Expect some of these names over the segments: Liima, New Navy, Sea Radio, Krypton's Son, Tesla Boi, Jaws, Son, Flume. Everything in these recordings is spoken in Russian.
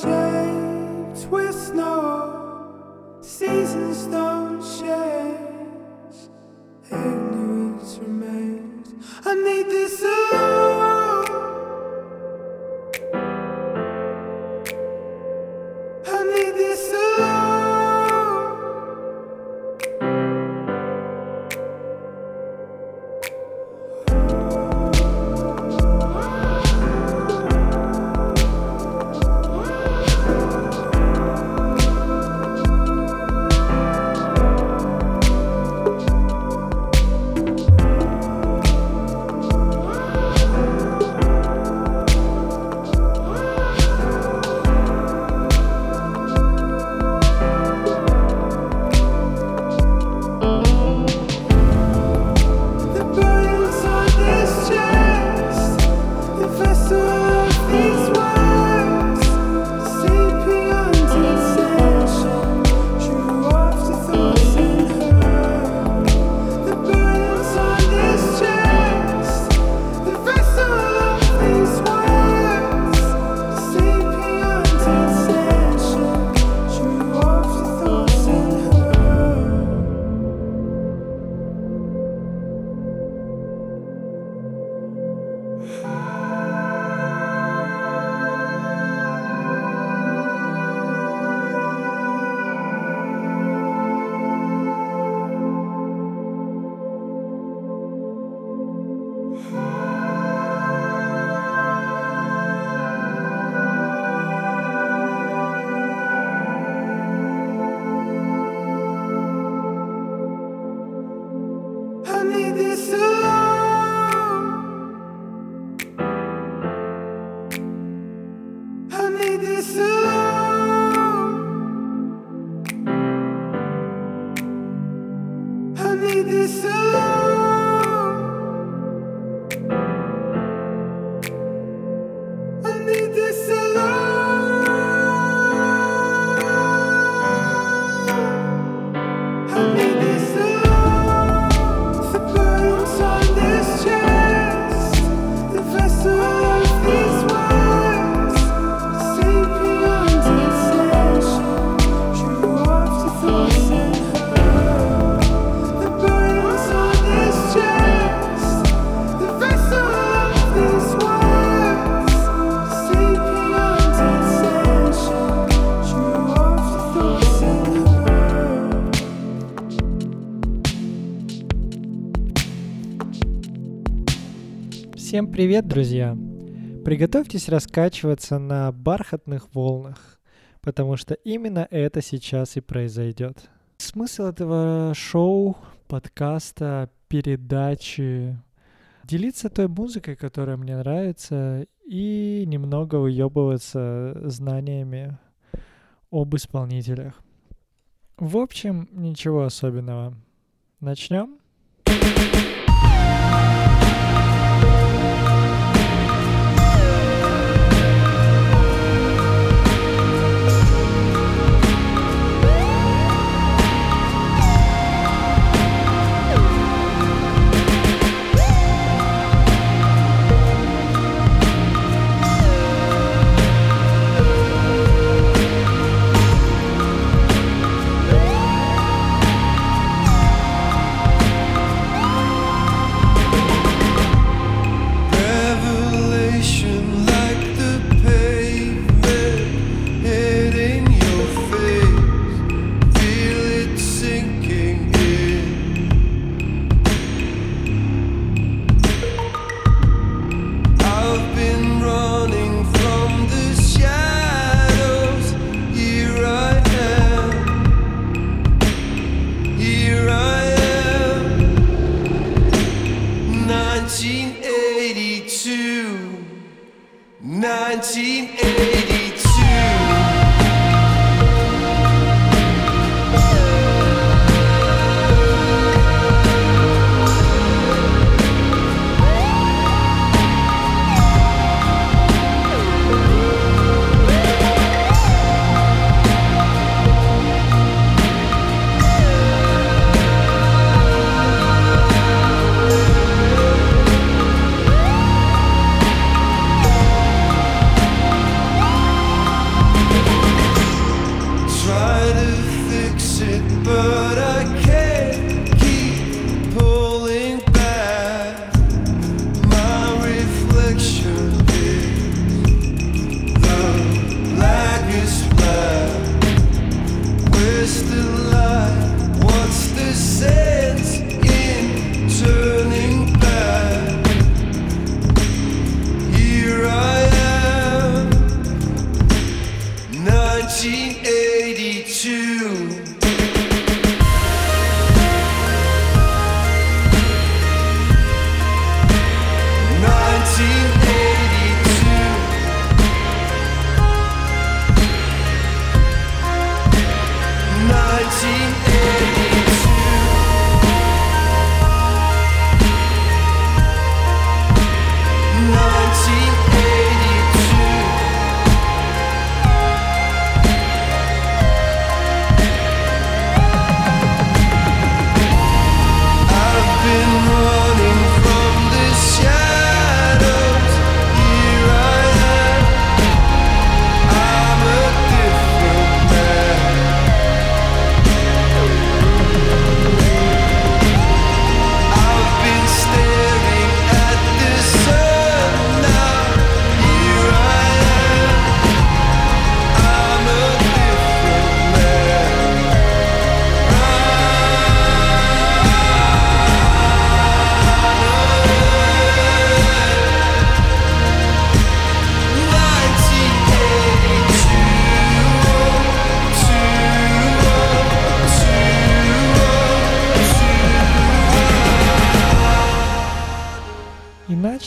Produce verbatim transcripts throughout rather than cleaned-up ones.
shaped with snow, seasons don't change, ignorance remains. I need this alone, I need this alone. Всем привет, друзья! Приготовьтесь раскачиваться на бархатных волнах, потому что именно это сейчас и произойдет. Смысл этого шоу, подкаста, передачи — делиться той музыкой, которая мне нравится, и немного уебываться знаниями об исполнителях. В общем, ничего особенного. Начнем?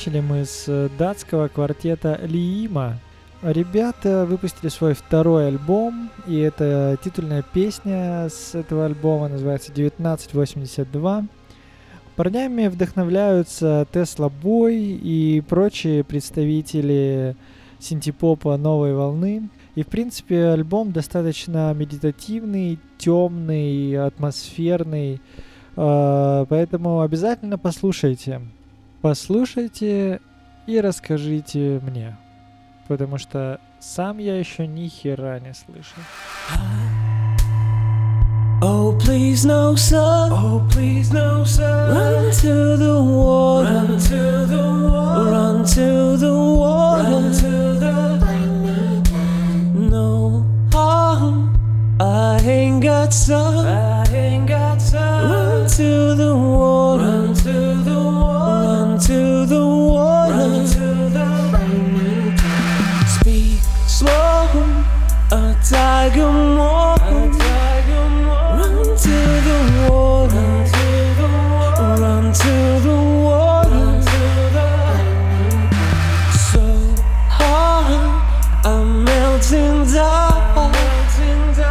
начали мы с датского квартета Liima. Ребята выпустили свой второй альбом, и это титульная песня с этого альбома, называется тысяча девятьсот восемьдесят два. Парнями вдохновляются Tesla Boi и прочие представители синтепопа новой волны. И, в принципе, альбом достаточно медитативный, темный, атмосферный, поэтому обязательно послушайте. Послушайте и расскажите мне, потому что сам я еще ни хера не слышу. Oh, please no, sir. Oh, please no, sir. Run to the water. Run to the water. Run to the water. Run to the... No harm. I ain't got some. I ain't got some. Run to the water. Run to the water. Run to the water. Run to the... Speed slow. A tiger more. Run to the water, run to the water. So hard, I'm melting down.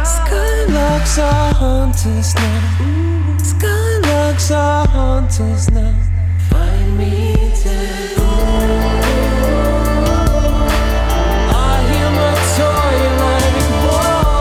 Skylarks are hunters now. Skylarks are hunters now. Find me dead. I hear my toy lightning bolt.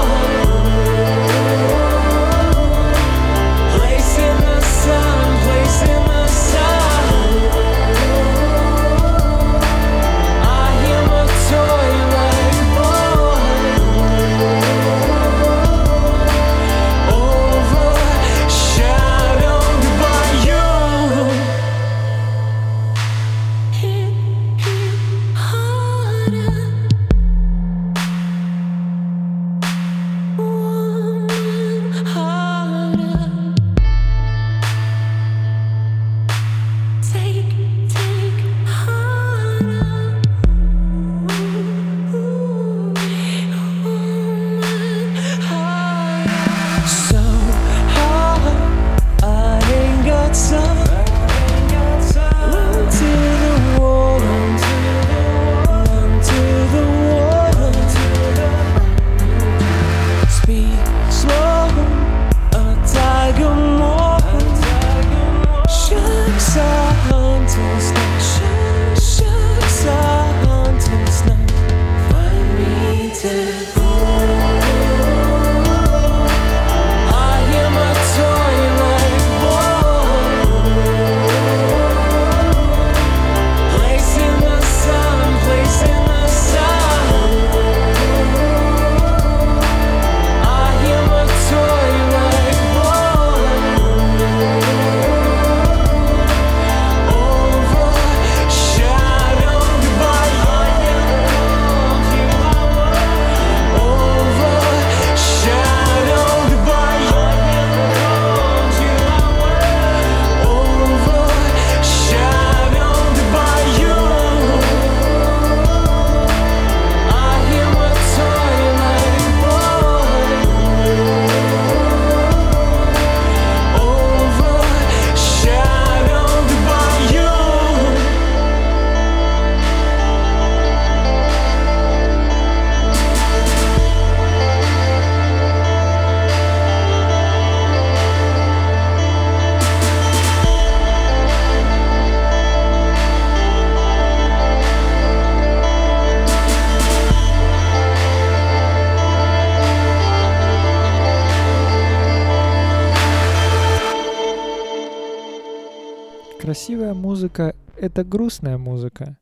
Красивая музыка — это грустная музыка.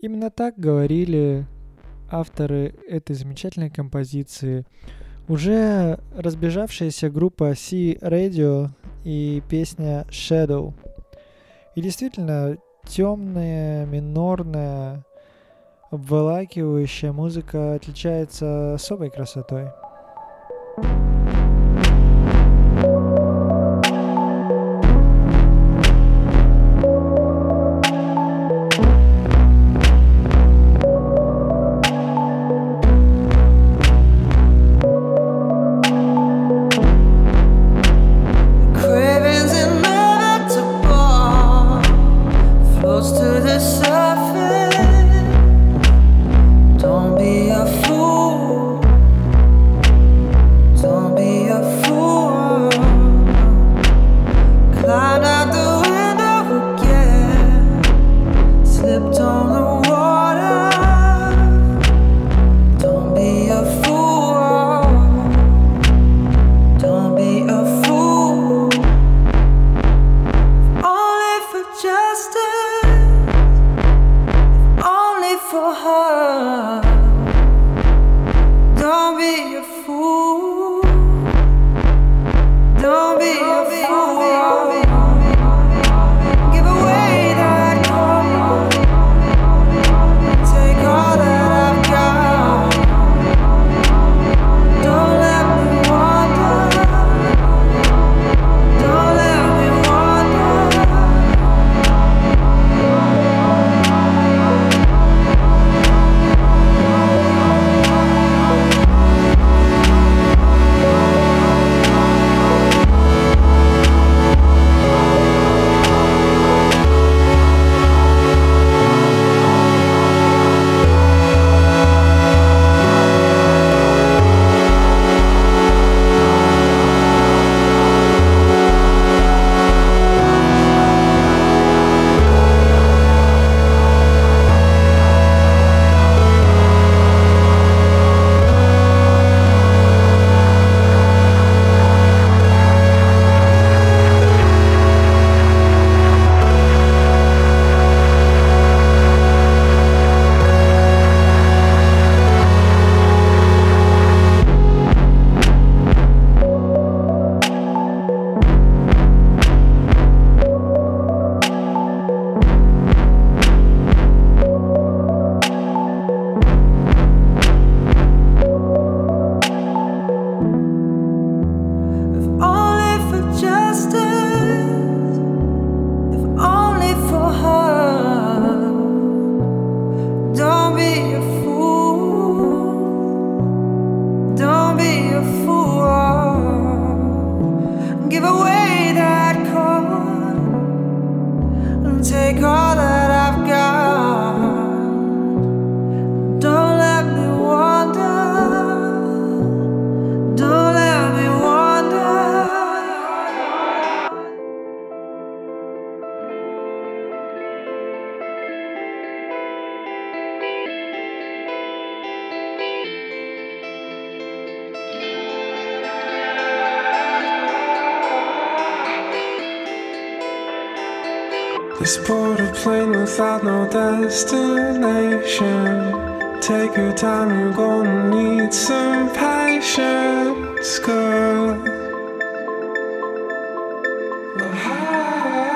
Именно так говорили авторы этой замечательной композиции. Уже разбежавшаяся группа Sea Radio и песня Shadow. И действительно, темная, минорная, обволакивающая музыка отличается особой красотой. To the sun. This border plane without no destination. Take your time, you're gonna need some patience, girl. The holiday.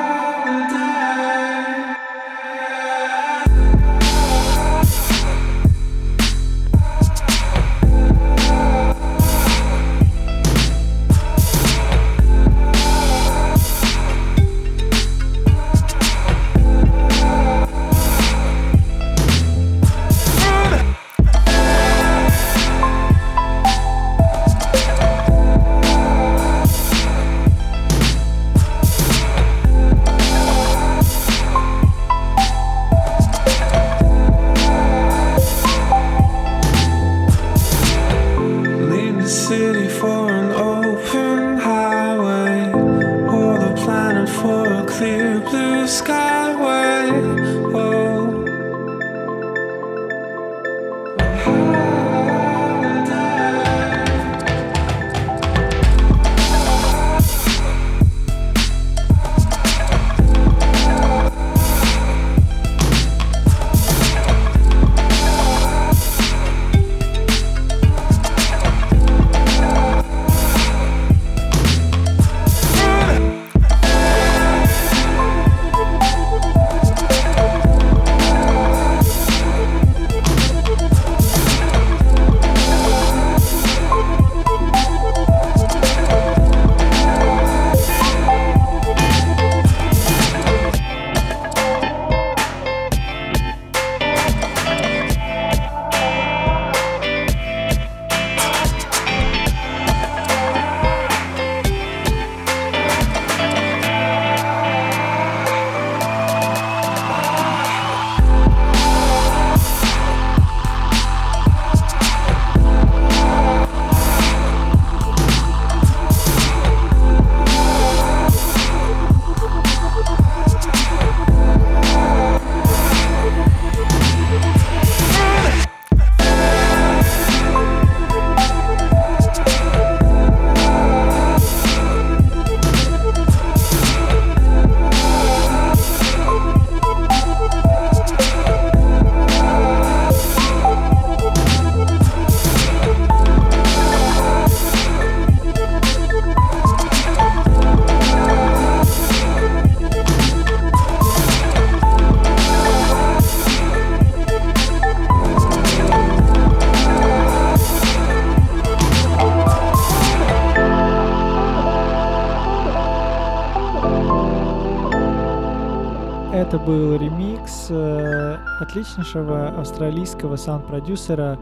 был ремикс э, отличнейшего австралийского саунд-продюсера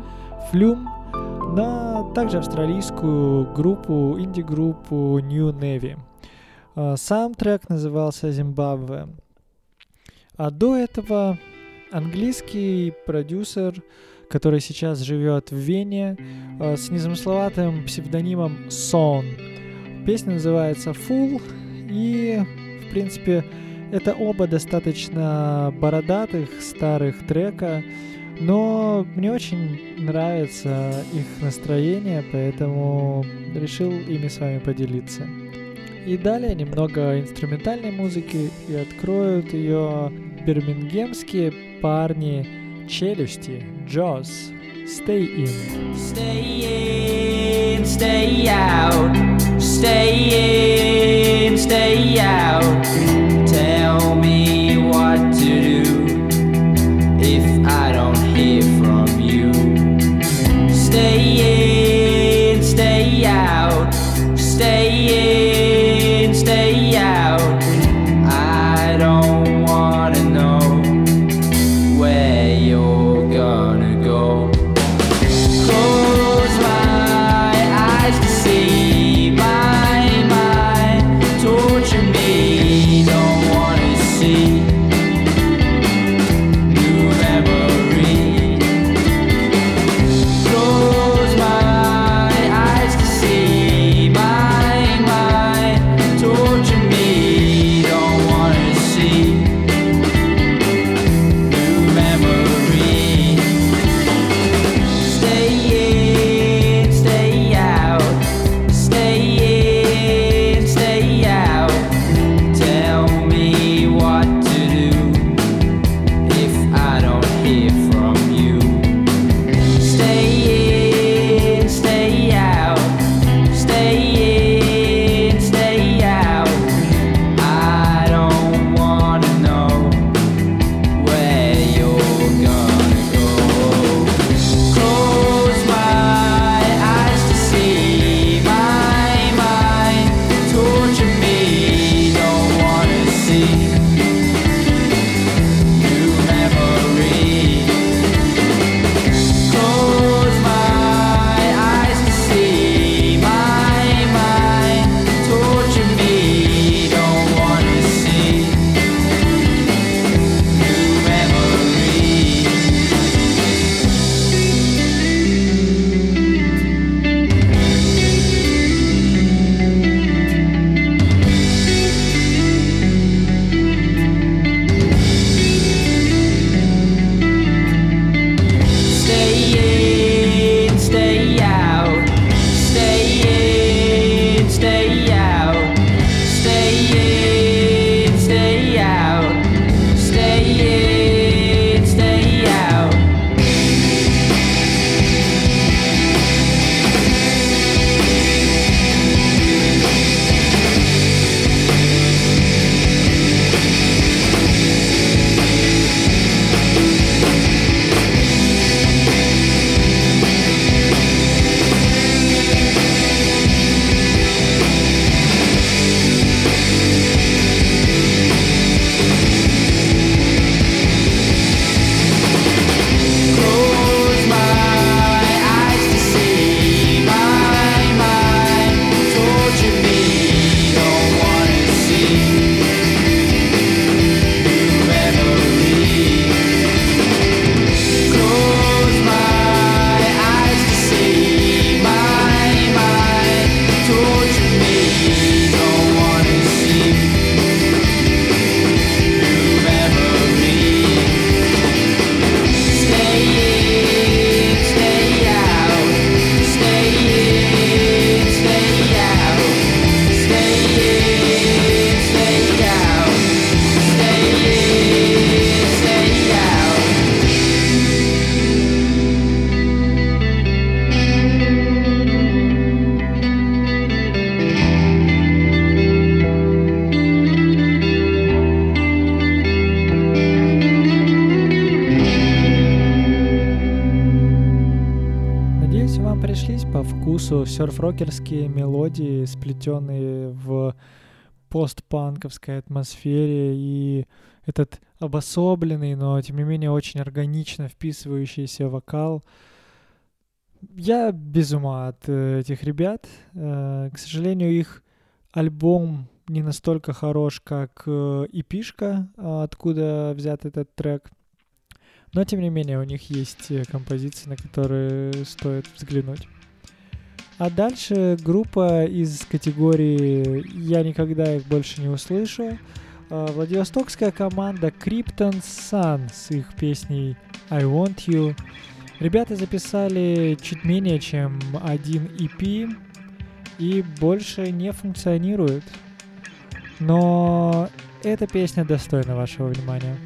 Flume на также австралийскую группу, инди-группу New Navy. Э, сам трек назывался «Зимбабве». А до этого английский продюсер, который сейчас живет в Вене, э, с незамысловатым псевдонимом Son. Песня называется «Fool», и, в принципе, это оба достаточно бородатых старых трека, но мне очень нравится их настроение, поэтому решил ими с вами поделиться. И далее немного инструментальной музыки, и откроют ее бирмингемские парни «Челюсти», Jaws, «Stay in». Stay in, stay out, stay in, stay out. Tell me what to do if I don't hear from you. Stay in, stay out, stay in, stay out. I don't wanna know where you're gonna go. Close my eyes to see my mind torture me. Don't see. Серф-рокерские мелодии, сплетенные в постпанковской атмосфере, и этот обособленный, но, тем не менее, очень органично вписывающийся вокал. Я без ума от этих ребят. К сожалению, их альбом не настолько хорош, как и пи-шка, откуда взят этот трек. Но, тем не менее, у них есть композиции, на которые стоит взглянуть. А дальше группа из категории «Я никогда их больше не услышу». Владивостокская команда Krypton's Son с их песней «I Want You». Ребята записали чуть менее чем один и пи и больше не функционирует. Но эта песня достойна вашего внимания.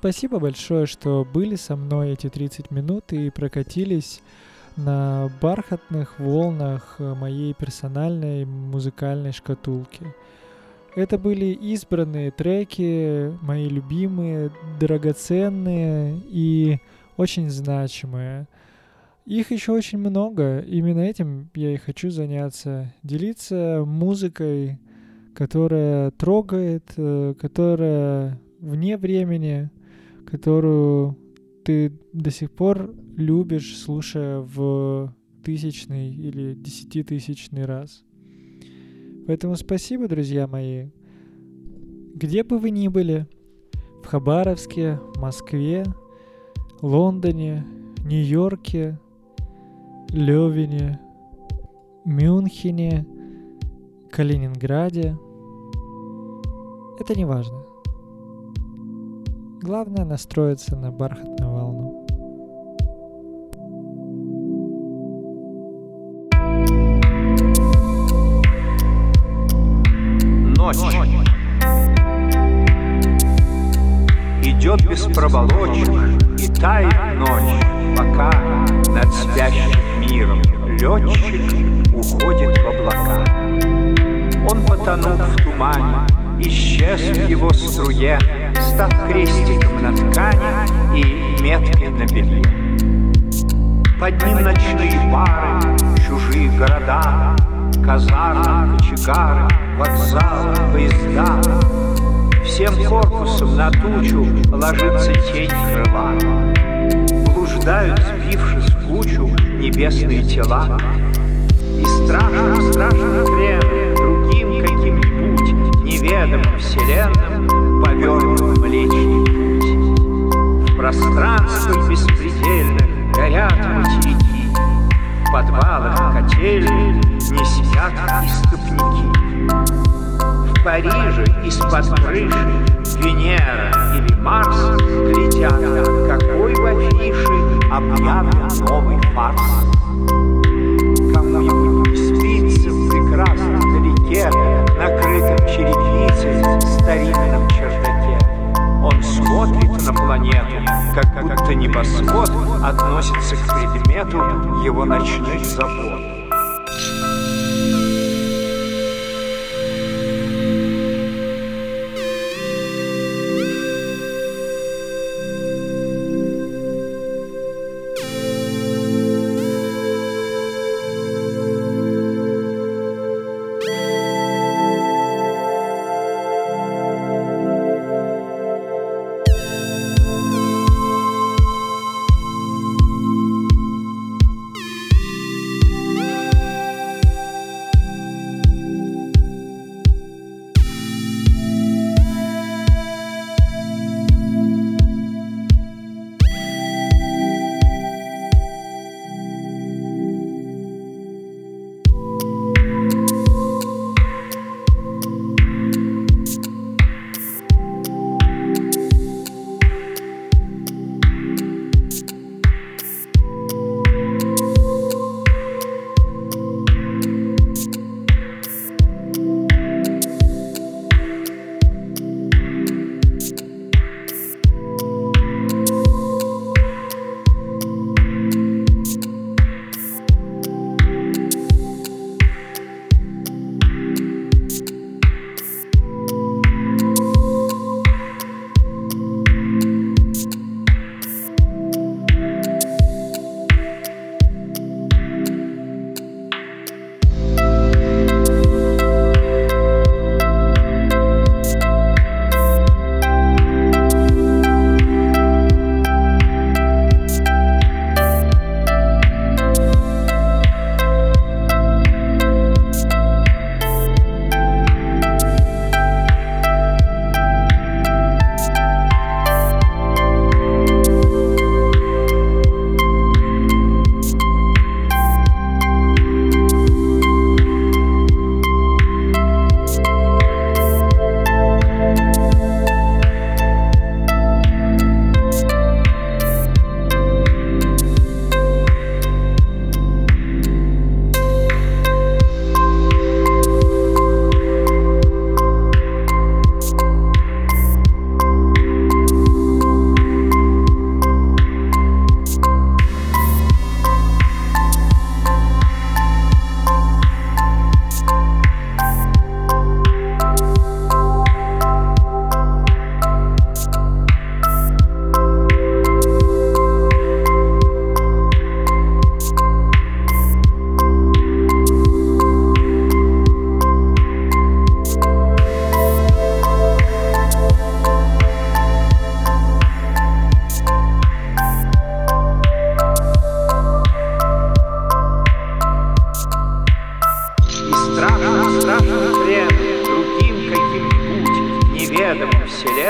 Спасибо большое, что были со мной эти тридцать минут и прокатились на бархатных волнах моей персональной музыкальной шкатулки. Это были избранные треки, мои любимые, драгоценные и очень значимые. Их еще очень много, именно этим я и хочу заняться. Делиться музыкой, которая трогает, которая вне времени, которую ты до сих пор любишь, слушая в тысячный или десятитысячный раз. Поэтому спасибо, друзья мои. Где бы вы ни были, в Хабаровске, Москве, Лондоне, Нью-Йорке, Лёвине, Мюнхене, Калининграде, это не важно. Главное настроиться на бархатную волну. Ночь идет без проволочек и тает ночь, пока над спящим миром летчик уходит в облака. Он потонул в тумане, исчез в его струе, став крестиком на ткани и меткой на белье. Под ним ночные бары, чужие города, казармы, кочегары, вокзалы, поезда. Всем корпусом на тучу ложится тень крыла. Блуждают, сбившись в кучу, небесные тела. И страшно, страшно время другим каким-нибудь неведомым вселенным повернут Млечный путь. В пространствах беспредельных горят материки, в подвалах котельных не сидят истопники. В Париже из-под крыши Венера или Марс летят, какой в афише объявлен новый фарс. Кому-нибудь спится в прекрасном далеке, накрытом черепицей старинном чердаке. Он смотрит на планету, как будто небосвод относится к предмету его ночных забот.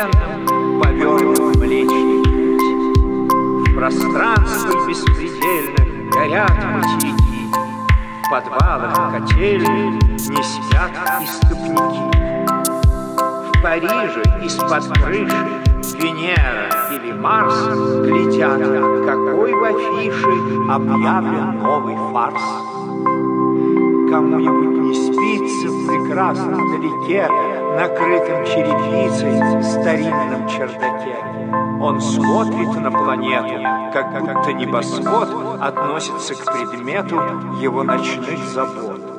светом повернут Млечный Путь. В пространстве беспредельных горят материки, в подвалах котельных не спят истопники. В Париже из-под крыши Венера или Марс летят, какой в афише объявлен новый фарс. Кому-нибудь не спится в прекрасном далеке, накрытом черепицей старинном чердаке. Он смотрит на планету, как будто небосвод относится к предмету его ночных забот.